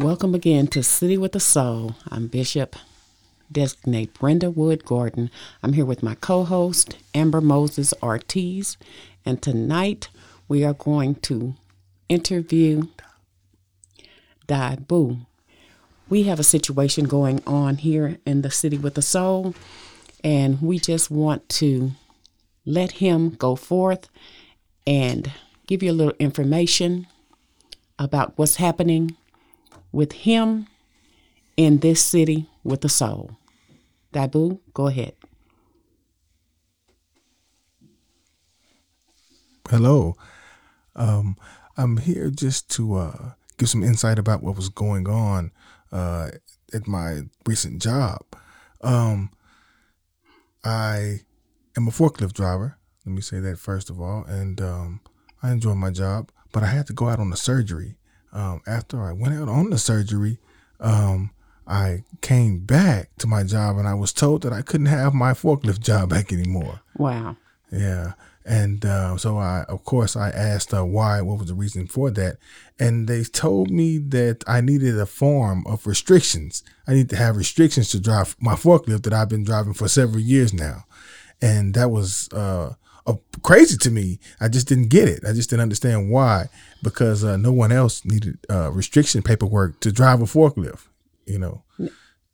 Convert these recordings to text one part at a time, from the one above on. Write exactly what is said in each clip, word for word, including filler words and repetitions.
Welcome again to City with a Soul. I'm Bishop Designate Brenda Wood Gordon. I'm here with my co-host, Amber Moses Ortiz. And tonight we are going to interview Di Boo. We have a situation going on here in the City with a Soul, and we just want to let him go forth and give you a little information about what's happening with him in this city with a soul. Di Boo, go ahead. Hello. Um, I'm here just to uh, give some insight about what was going on uh, at my recent job. Um, I am a forklift driver. Let me say that first of all. And um, I enjoy my job, but I had to go out on a surgery. Um, after I went out on the surgery, um, I came back to my job and I was told that I couldn't have my forklift job back anymore. Wow. Yeah. And uh, so, I, of course, I asked uh, why, what was the reason for that. And they told me that I needed a form of restrictions. I need to have restrictions to drive my forklift that I've been driving for several years now. And that was uh, uh, crazy to me. I just didn't get it. I just didn't understand why, because uh, no one else needed uh, restriction paperwork to drive a forklift, you know.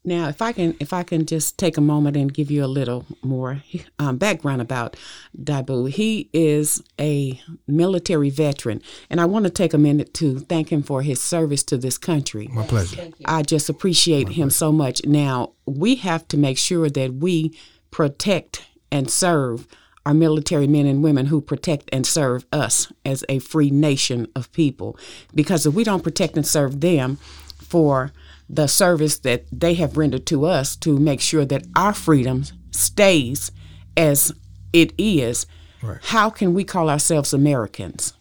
Now, if I can if I can just take a moment and give you a little more um, background about Di Boo. He is a military veteran, and I want to take a minute to thank him for his service to this country. My pleasure. Thank you. I just appreciate My him pleasure. so much. Now, we have to make sure that we protect and serve our military men and women who protect and serve us as a free nation of people. Because if we don't protect and serve them for the service that they have rendered to us to make sure that our freedom stays as it is, right, how can we call ourselves Americans?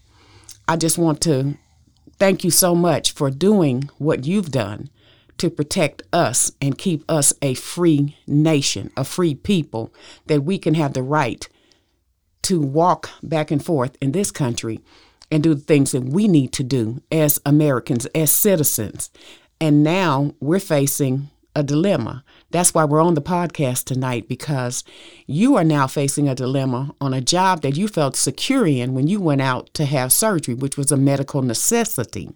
I just want to thank you so much for doing what you've done to protect us and keep us a free nation, a free people, that we can have the right to walk back and forth in this country and do the things that we need to do as Americans, as citizens. And now we're facing a dilemma. That's why we're on the podcast tonight, because you are now facing a dilemma on a job that you felt secure in when you went out to have surgery, which was a medical necessity.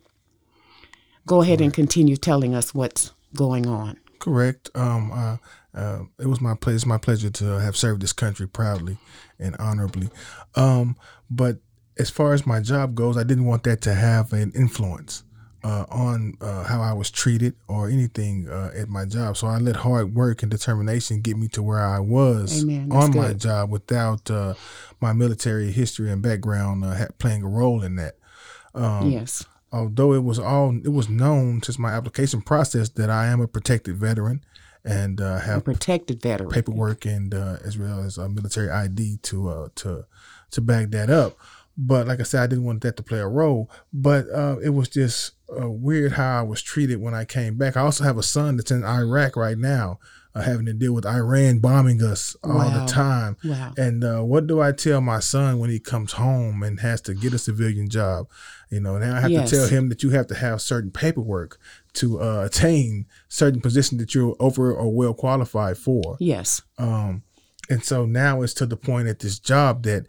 Go ahead and continue telling us what's going on. Correct. Um, uh, uh, it was my pleasure, it's my pleasure to have served this country proudly and honorably. Um, but as far as my job goes, I didn't want that to have an influence uh, on uh, how I was treated or anything uh, at my job. So I let hard work and determination get me to where I was on good. my job without uh, my military history and background uh, playing a role in that. Um, yes. Although it was all it was known since my application process that I am a protected veteran and uh, have a protected veteran paperwork and uh, as well as a military I D to uh, to to back that up. But like I said, I didn't want that to play a role. But uh, it was just uh, weird how I was treated when I came back. I also have a son that's in Iraq right now, uh, having to deal with Iran bombing us all wow. the time. Wow. And uh, what do I tell my son when he comes home and has to get a civilian job? You know, now I have yes. to tell him that you have to have certain paperwork to uh, attain certain position that you're over or well qualified for. Yes. Um, and so now it's to the point at this job that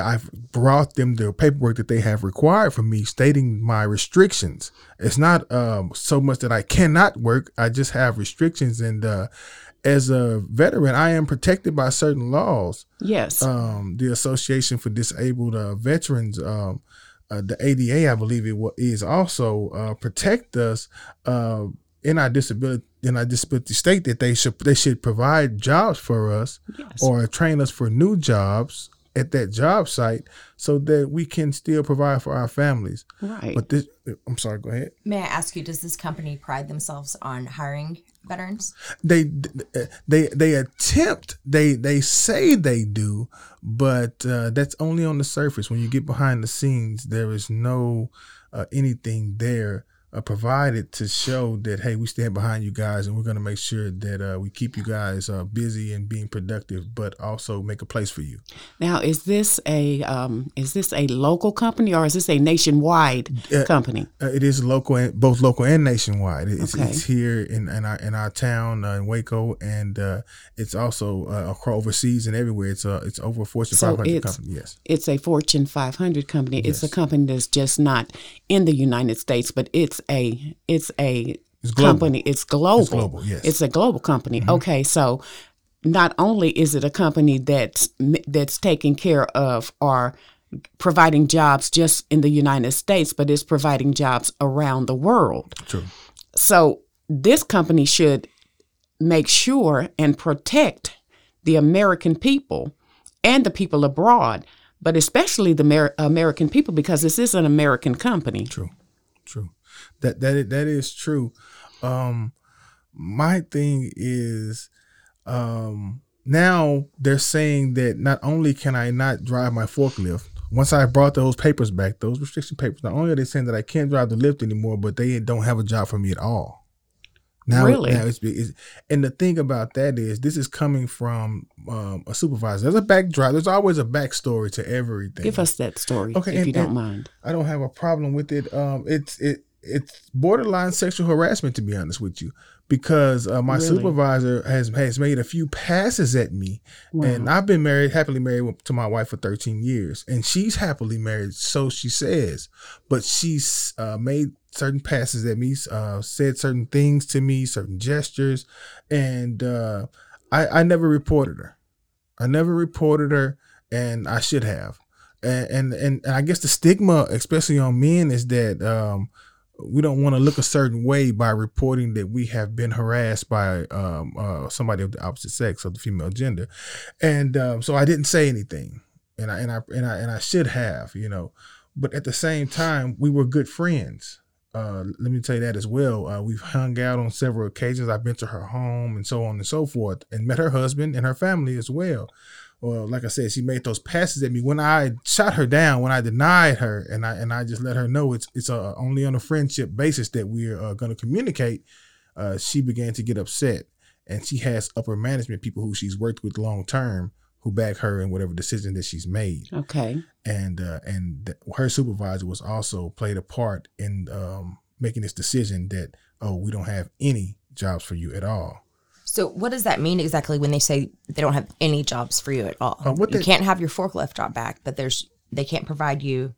I've brought them the paperwork that they have required from me stating my restrictions. It's not um, so much that I cannot work. I just have restrictions. And uh, as a veteran, I am protected by certain laws. Yes. Um, the Association for Disabled uh, Veterans, um, uh, the A D A, I believe it is, also uh, protect us uh, in our disability. In our disability state, that they should they should provide jobs for us, yes, or train us for new jobs at that job site so that we can still provide for our families. Right. But this, I'm sorry, go ahead. May I ask you, does this company pride themselves on hiring veterans? They they they attempt, they they say they do, but uh, that's only on the surface. When you get behind the scenes, there is no uh, anything there Uh, provided to show that, hey, we stand behind you guys and we're going to make sure that uh, we keep you guys uh, busy and being productive, but also make a place for you. Now, is this a um, is this a local company or is this a nationwide uh, company? Uh, it is local, and, both local and nationwide. It's, okay. It's here in, in our in our town uh, in Waco, and uh, it's also uh, across overseas and everywhere. It's a it's over a Fortune so five hundred it's, company. Yes, it's a Fortune five hundred company. Yes. It's a company that's just not in the United States, but it's It's a it's a it's company. It's global. It's global. Yes, it's a global company. Mm-hmm. Okay, so not only is it a company that's that's taking care of or providing jobs just in the United States, but it's providing jobs around the world. True. So this company should make sure and protect the American people and the people abroad, but especially the Amer- American people, because this is an American company. True. True. That that is, that is true. Um, my thing is um, now they're saying that not only can I not drive my forklift, once I brought those papers back, those restriction papers, not only are they saying that I can't drive the lift anymore, but they don't have a job for me at all. Now, really? Now it's, it's, and the thing about that is this is coming from um, a supervisor. There's a backdrop. There's always a backstory to everything. Give us that story, okay, if and, you don't mind. I don't have a problem with it. Um, it's it. It's borderline sexual harassment, to be honest with you, because uh, my really? supervisor has has made a few passes at me. Wow. And I've been married, happily married to my wife for thirteen years, and she's happily married, so she says, but she's uh, made certain passes at me, uh, said certain things to me, certain gestures, and uh, I, I never reported her. I never reported her, and I should have. And, and, and I guess the stigma, especially on men, is that um, we don't want to look a certain way by reporting that we have been harassed by um, uh, somebody of the opposite sex or the female gender. And um, so I didn't say anything, and I, and I, and I, and I should have, you know, but at the same time, we were good friends. Uh, let me tell you that as well. Uh, we've hung out on several occasions. I've been to her home and so on and so forth, and met her husband and her family as well. Well, like I said, she made those passes at me when I shot her down, when I denied her, and I and I just let her know it's it's uh, only on a friendship basis that we're uh, going to communicate. Uh, she began to get upset, and she has upper management people who she's worked with long term who back her in whatever decision that she's made. Okay, and uh, and th- her supervisor was also played a part in um, making this decision that, oh, we don't have any jobs for you at all. So what does that mean exactly when they say they don't have any jobs for you at all? Uh, what you they, can't have your forklift job back, but there's they can't provide you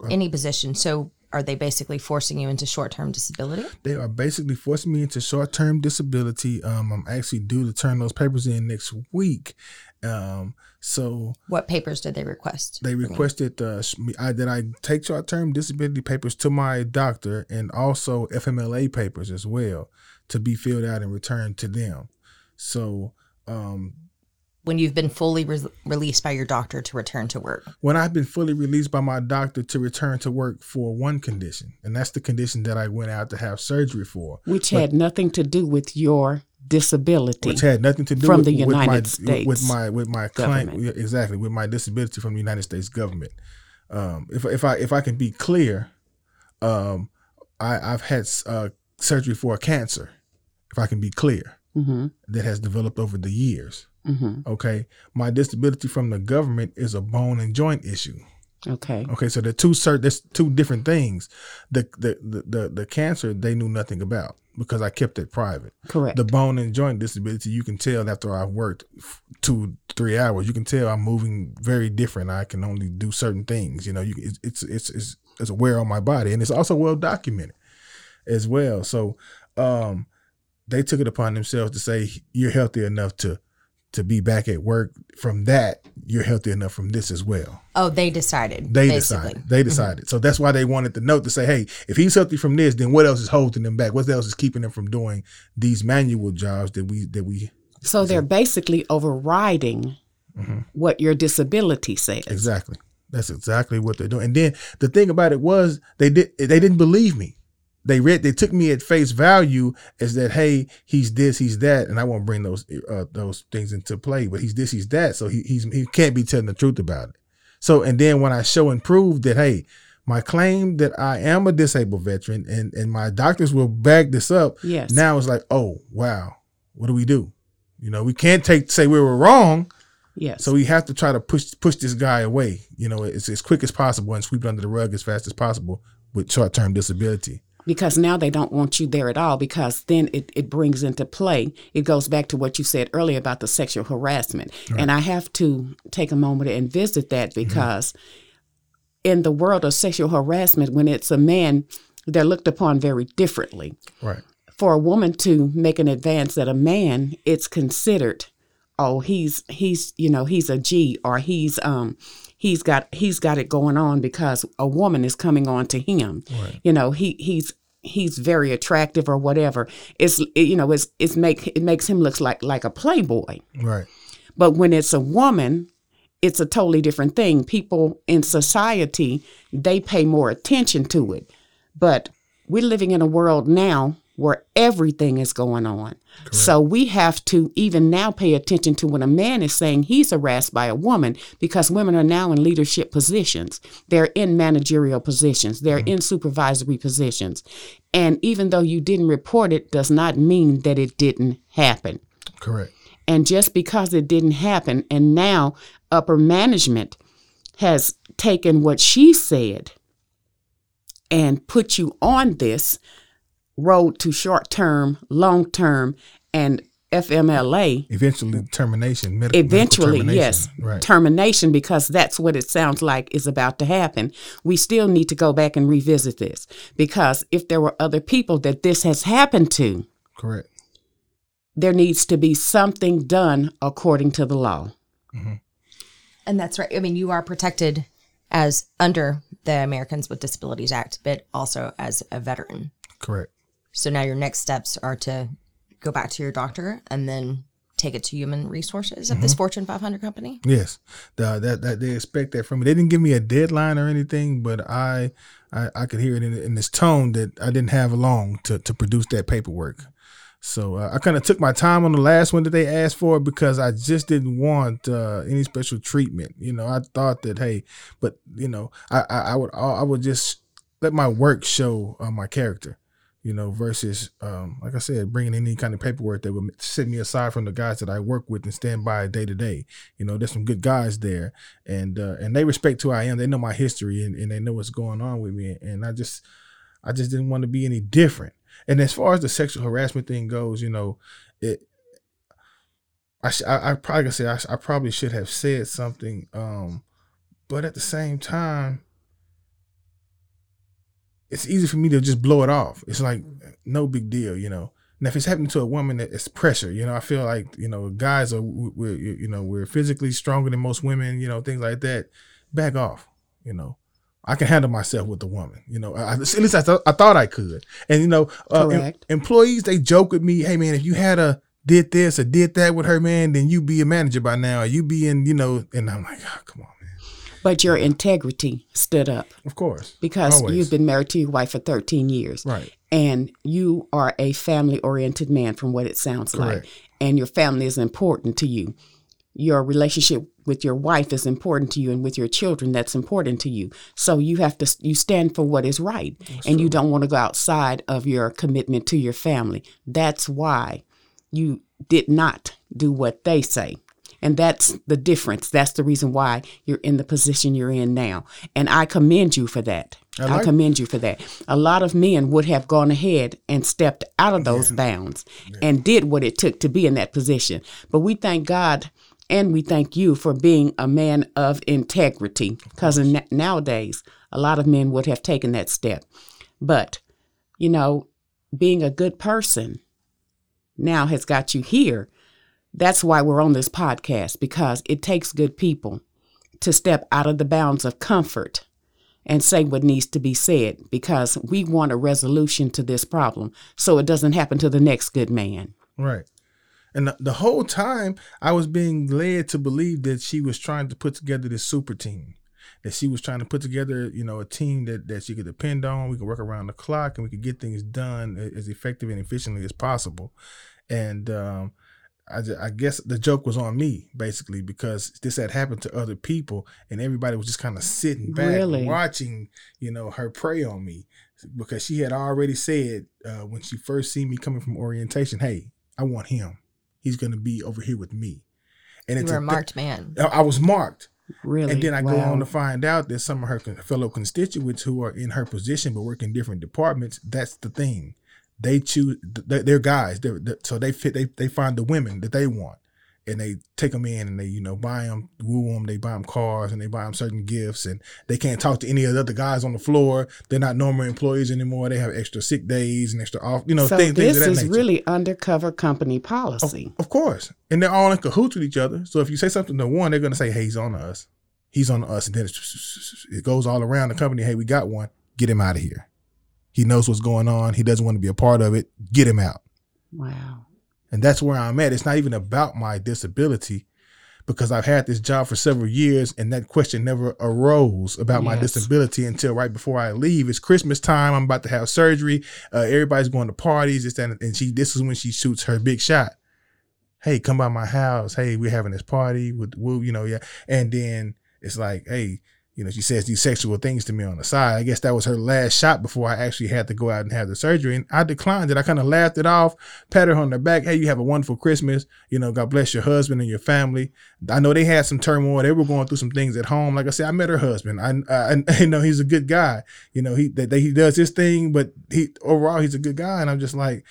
uh, any position. So are they basically forcing you into short-term disability? They are basically forcing me into short-term disability. Um, I'm actually due to turn those papers in next week. Um, so what papers did they request? They requested uh, I, that I take short-term disability papers to my doctor and also F M L A papers as well, to be filled out and returned to them. So um, when you've been fully re- released by your doctor to return to work? When I've been fully released by my doctor to return to work for one condition, and that's the condition that I went out to have surgery for. Which but, had nothing to do with your disability. Which had nothing to do from with, the United with my, States with my with my government. Client, exactly, with my disability from the United States government. Um, if if I if I can be clear, um, I, I've had uh, surgery for a cancer. If I can be clear, mm-hmm. that has developed over the years. Mm-hmm. Okay. My disability from the government is a bone and joint issue. Okay. Okay. So there are two, cert- there's two different things. The, the, the, the, the cancer, they knew nothing about because I kept it private. Correct. The bone and joint disability, you can tell after I've worked to three hours, you can tell I'm moving very different. I can only do certain things. You know, you, it's, it's it's it's it's a wear on my body, and it's also well documented as well. So um, they took it upon themselves to say you're healthy enough to to be back at work. From that, you're healthy enough from this as well. Oh, they decided. They basically. decided. They decided. Mm-hmm. So that's why they wanted the note to say, hey, if he's healthy from this, then what else is holding them back? What else is keeping them from doing these manual jobs that we that we. So they're basically overriding mm-hmm. what your disability says. Exactly. That's exactly what they're doing. And then the thing about it was they did they didn't believe me. They read they took me at face value as that, hey, he's this, he's that, and I won't bring those uh, those things into play. But he's this, he's that, so he he's, he can't be telling the truth about it. So and then when I show and prove that, hey, my claim that I am a disabled veteran and and my doctors will back this up. Yes. Now it's like, oh wow, what do we do? You know, we can't take say we were wrong. Yes. So we have to try to push push this guy away, you know, as, as quick as possible and sweep it under the rug as fast as possible with short-term disability. Because now they don't want you there at all, because then it, it brings into play. It goes back to what you said earlier about the sexual harassment. Right. And I have to take a moment and visit that because mm-hmm. in the world of sexual harassment, when it's a man, they're looked upon very differently. Right. For a woman to make an advance at a man, it's considered, oh, he's he's you know he's a G, or he's um he's got he's got it going on because a woman is coming on to him. Right. You know he he's he's very attractive or whatever. It's it, you know it's it's make it makes him look like like a playboy. Right. But when it's a woman, it's a totally different thing. People in society, they pay more attention to it, but we're living in a world now where everything is going on. Correct. So we have to even now pay attention to when a man is saying he's harassed by a woman, because women are now in leadership positions. They're in managerial positions. They're mm-hmm. in supervisory positions. And even though you didn't report it does not mean that it didn't happen. Correct. And just because it didn't happen, and now upper management has taken what she said and put you on this road to short-term, long-term, and F M L A. Eventually termination. Medical, Eventually, medical termination. yes. Right. Termination, because that's what it sounds like is about to happen. We still need to go back and revisit this, because if there were other people that this has happened to. Correct. There needs to be something done according to the law. Mm-hmm. And that's right. I mean, you are protected as under the Americans with Disabilities Act, but also as a veteran. Correct. So now your next steps are to go back to your doctor and then take it to human resources of mm-hmm. this Fortune five hundred company? Yes. The, that, that they expect that from me. They didn't give me a deadline or anything, but I I, I could hear it in, in this tone that I didn't have long to, to produce that paperwork. So uh, I kind of took my time on the last one that they asked for, because I just didn't want uh, any special treatment. You know, I thought that, hey, but, you know, I, I, I would I would just let my work show uh, my character. You know, versus, um, like I said, bringing any kind of paperwork that would set me aside from the guys that I work with and stand by day to day. You know, there's some good guys there, and uh, and they respect who I am. They know my history, and, and they know what's going on with me. And I just, I just didn't want to be any different. And as far as the sexual harassment thing goes, you know, it, I sh- I, I probably like I said I, sh- I probably should have said something, um, but at the same time, it's easy for me to just blow it off. It's like, no big deal, you know. Now, if it's happening to a woman, it's pressure. You know, I feel like, you know, guys are, we're, you know, we're physically stronger than most women, you know, things like that. Back off, you know. I can handle myself with a woman, you know. I, at least I, th- I thought I could. And, you know, uh, em- employees, they joke with me, hey, man, if you had a did this or did that with her, man, then you'd be a manager by now. Or you'd be in, you know, and I'm like, oh, come on. But your integrity stood up. Of course. Because always. You've been married to your wife for thirteen years. Right. And you are a family-oriented man from what it sounds Correct. Like. And your family is important to you. Your relationship with your wife is important to you, and with your children, that's important to you. So you have to you stand for what is right. That's and true. You don't want to go outside of your commitment to your family. That's why you did not do what they say. And that's the difference. That's the reason why you're in the position you're in now. And I commend you for that. I, like I commend you for that. A lot of men would have gone ahead and stepped out of those yeah. bounds yeah. and did what it took to be in that position. But we thank God And we thank you for being a man of integrity, because in, nowadays, a lot of men would have taken that step. But, you know, being a good person now has got you here. That's why we're on this podcast, because it takes good people to step out of the bounds of comfort and say what needs to be said, because we want a resolution to this problem so it doesn't happen to the next good man. Right. And the, the whole time I was being led to believe that she was trying to put together this super team, that she was trying to put together, you know, a team that, that she could depend on. We could work around the clock and we could get things done as effective and efficiently as possible. And, um, I, just, I guess the joke was on me, basically, because this had happened to other people and everybody was just kind of sitting back really? watching, you know, her prey on me, because she had already said uh, when she first seen me coming from orientation, hey, I want him. He's going to be over here with me. And it's you were a marked th- man. I was marked. Really? And then I wow. go on to find out that some of her fellow constituents who are in her position but work in different departments, that's the thing. They choose, they're guys, they're, they're, so they fit, they they find the women that they want, and they take them in and they, you know, buy them, woo them, they buy them cars and they buy them certain gifts, and they can't talk to any of the other guys on the floor. They're not normal employees anymore. They have extra sick days and extra off, you know, so things, things of that nature. So this is really undercover company policy. Of, of course. And they're all in cahoots with each other. So if you say something to one, they're going to say, hey, he's on us. He's on us. And then it goes all around the company. Hey, we got one. Get him out of here. He knows what's going on. He doesn't want to be a part of it. Get him out. Wow. And that's where I'm at. It's not even about my disability, because I've had this job for several years and that question never arose about yes. my disability until right before I leave. It's Christmas time. I'm about to have surgery. Uh, everybody's going to parties. It's that, and she, this is when she shoots her big shot. Hey, come by my house. Hey, we're having this party with Woo, you know, yeah. And then it's like, hey, you know, she says these sexual things to me on the side. I guess that was her last shot before I actually had to go out and have the surgery. And I declined it. I kind of laughed it off, pat her on the back. Hey, you have a wonderful Christmas. You know, God bless your husband and your family. I know they had some turmoil. They were going through some things at home. Like I said, I met her husband. I, I, I you know, he's a good guy. You know, he that he does his thing, but he overall, he's a good guy. And I'm just like,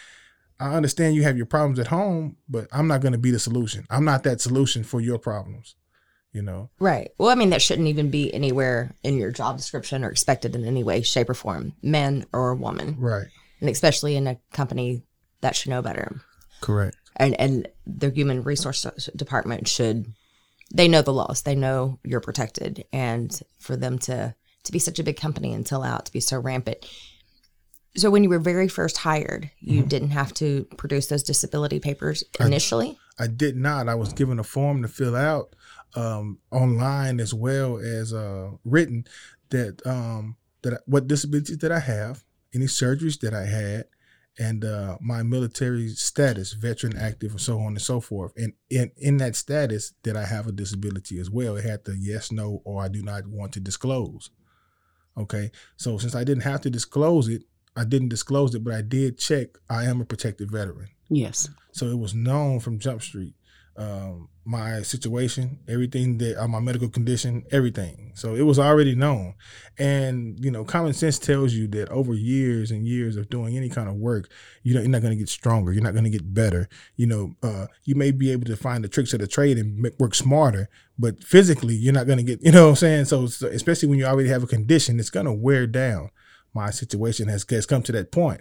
I understand you have your problems at home, but I'm not going to be the solution. I'm not that solution for your problems. You know? Right. Well, I mean, that shouldn't even be anywhere in your job description or expected in any way, shape, or form, man or woman. Right. And especially in a company that should know better. Correct. And and the human resource department should, they know the laws. They know you're protected. And for them to, to be such a big company and till out, to be so rampant. So when you were very first hired, you mm-hmm. didn't have to produce those disability papers initially? I, I did not. I was given a form to fill out. Um, online as well as uh, written that um, that what disabilities that I have, any surgeries that I had, and uh, my military status, veteran, active, and so on and so forth. And in, in that status, that I have a disability as well. It had the yes, no, or I do not want to disclose. Okay, so since I didn't have to disclose it, I didn't disclose it, but I did check. I am a protected veteran. Yes. So it was known from Jump Street. Um, my situation, everything that uh, my medical condition, everything. So it was already known. And, you know, common sense tells you that over years and years of doing any kind of work, you know, you're not going to get stronger. You're not going to get better. You know, uh, you may be able to find the tricks of the trade and make, work smarter, but physically you're not going to get, you know what I'm saying? So, so especially when you already have a condition, it's going to wear down. My situation has, has come to that point.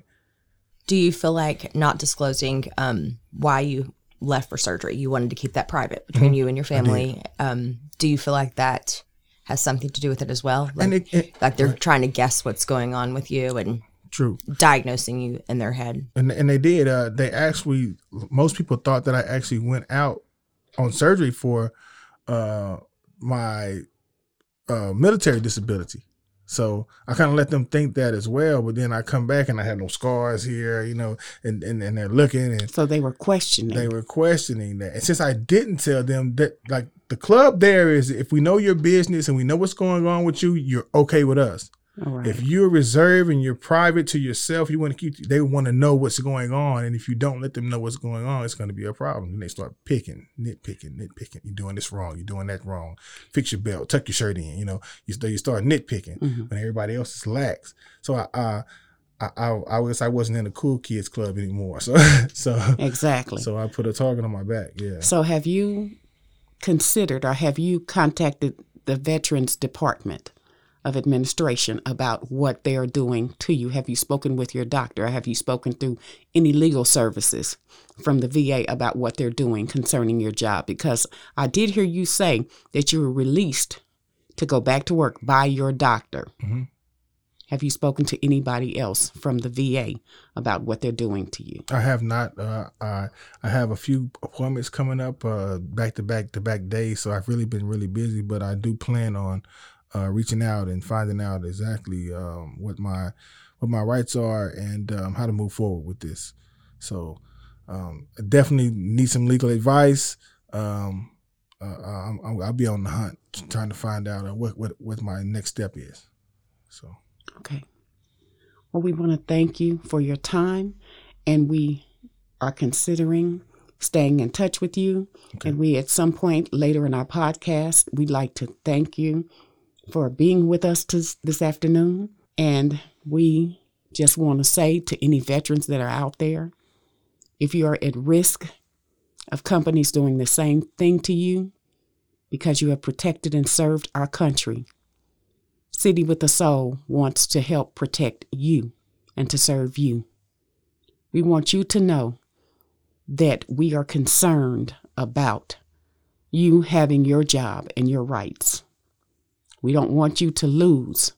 Do you feel like not disclosing um, why you left for surgery, you wanted to keep that private between mm-hmm. you and your family? Um, do you feel like that has something to do with it as well? Like, and it, it, like they're right. trying to guess what's going on with you and True. diagnosing you in their head. And, and they did. Uh, they actually, most people thought that I actually went out on surgery for uh, my uh, military disability. So I kind of let them think that as well. But then I come back and I had no scars here, you know, and, and, and they're looking. And so they were questioning. They were questioning that. And since I didn't tell them that, like, the club there is, if we know your business and we know what's going on with you, you're okay with us. All right. If you're reserved and you're private to yourself, you want to keep, they want to know what's going on. And if you don't let them know what's going on, it's going to be a problem. And they start picking, nitpicking, nitpicking. You're doing this wrong. You're doing that wrong. Fix your belt. Tuck your shirt in. You know, you, you start nitpicking mm-hmm. when everybody else is lax. So I, I, I, I, I guess I wasn't in the cool kids club anymore. So, so exactly. So I put a target on my back. Yeah. So have you considered or have you contacted the Veterans Department of Administration about what they are doing to you? Have you spoken with your doctor? Or have you spoken through any legal services from the V A about what they're doing concerning your job? Because I did hear you say that you were released to go back to work by your doctor. Mm-hmm. Have you spoken to anybody else from the V A about what they're doing to you? I have not. Uh, I, I have a few appointments coming up uh, back to back to back days, so I've really been really busy, but I do plan on uh, reaching out and finding out exactly um, what my what my rights are and um, how to move forward with this. So um, I definitely need some legal advice. Um, uh, I'll, I'll be on the hunt trying to find out what, what, what my next step is. So. Okay. Well, we want to thank you for your time, and we are considering staying in touch with you. Okay. And we, at some point later in our podcast, we'd like to thank you for being with us to, this afternoon. And we just want to say to any veterans that are out there, if you are at risk of companies doing the same thing to you because you have protected and served our country, City with a Soul wants to help protect you and to serve you. We want you to know that we are concerned about you having your job and your rights. We don't want you to lose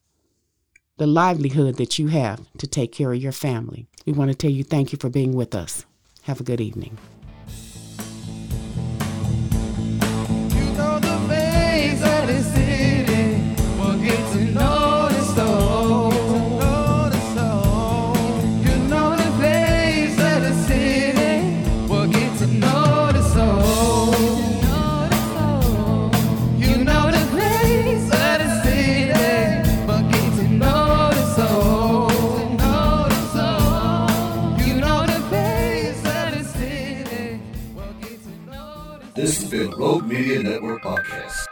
the livelihood that you have to take care of your family. We want to tell you thank you for being with us. Have a good evening. You know the face that is know the soul, know the soul. You know the place of the city. We'll get to know the soul. You know the place of the city. We'll get to know the soul. You know the place of the city. We'll get to know the soul. This has been Hope Media Network Podcast.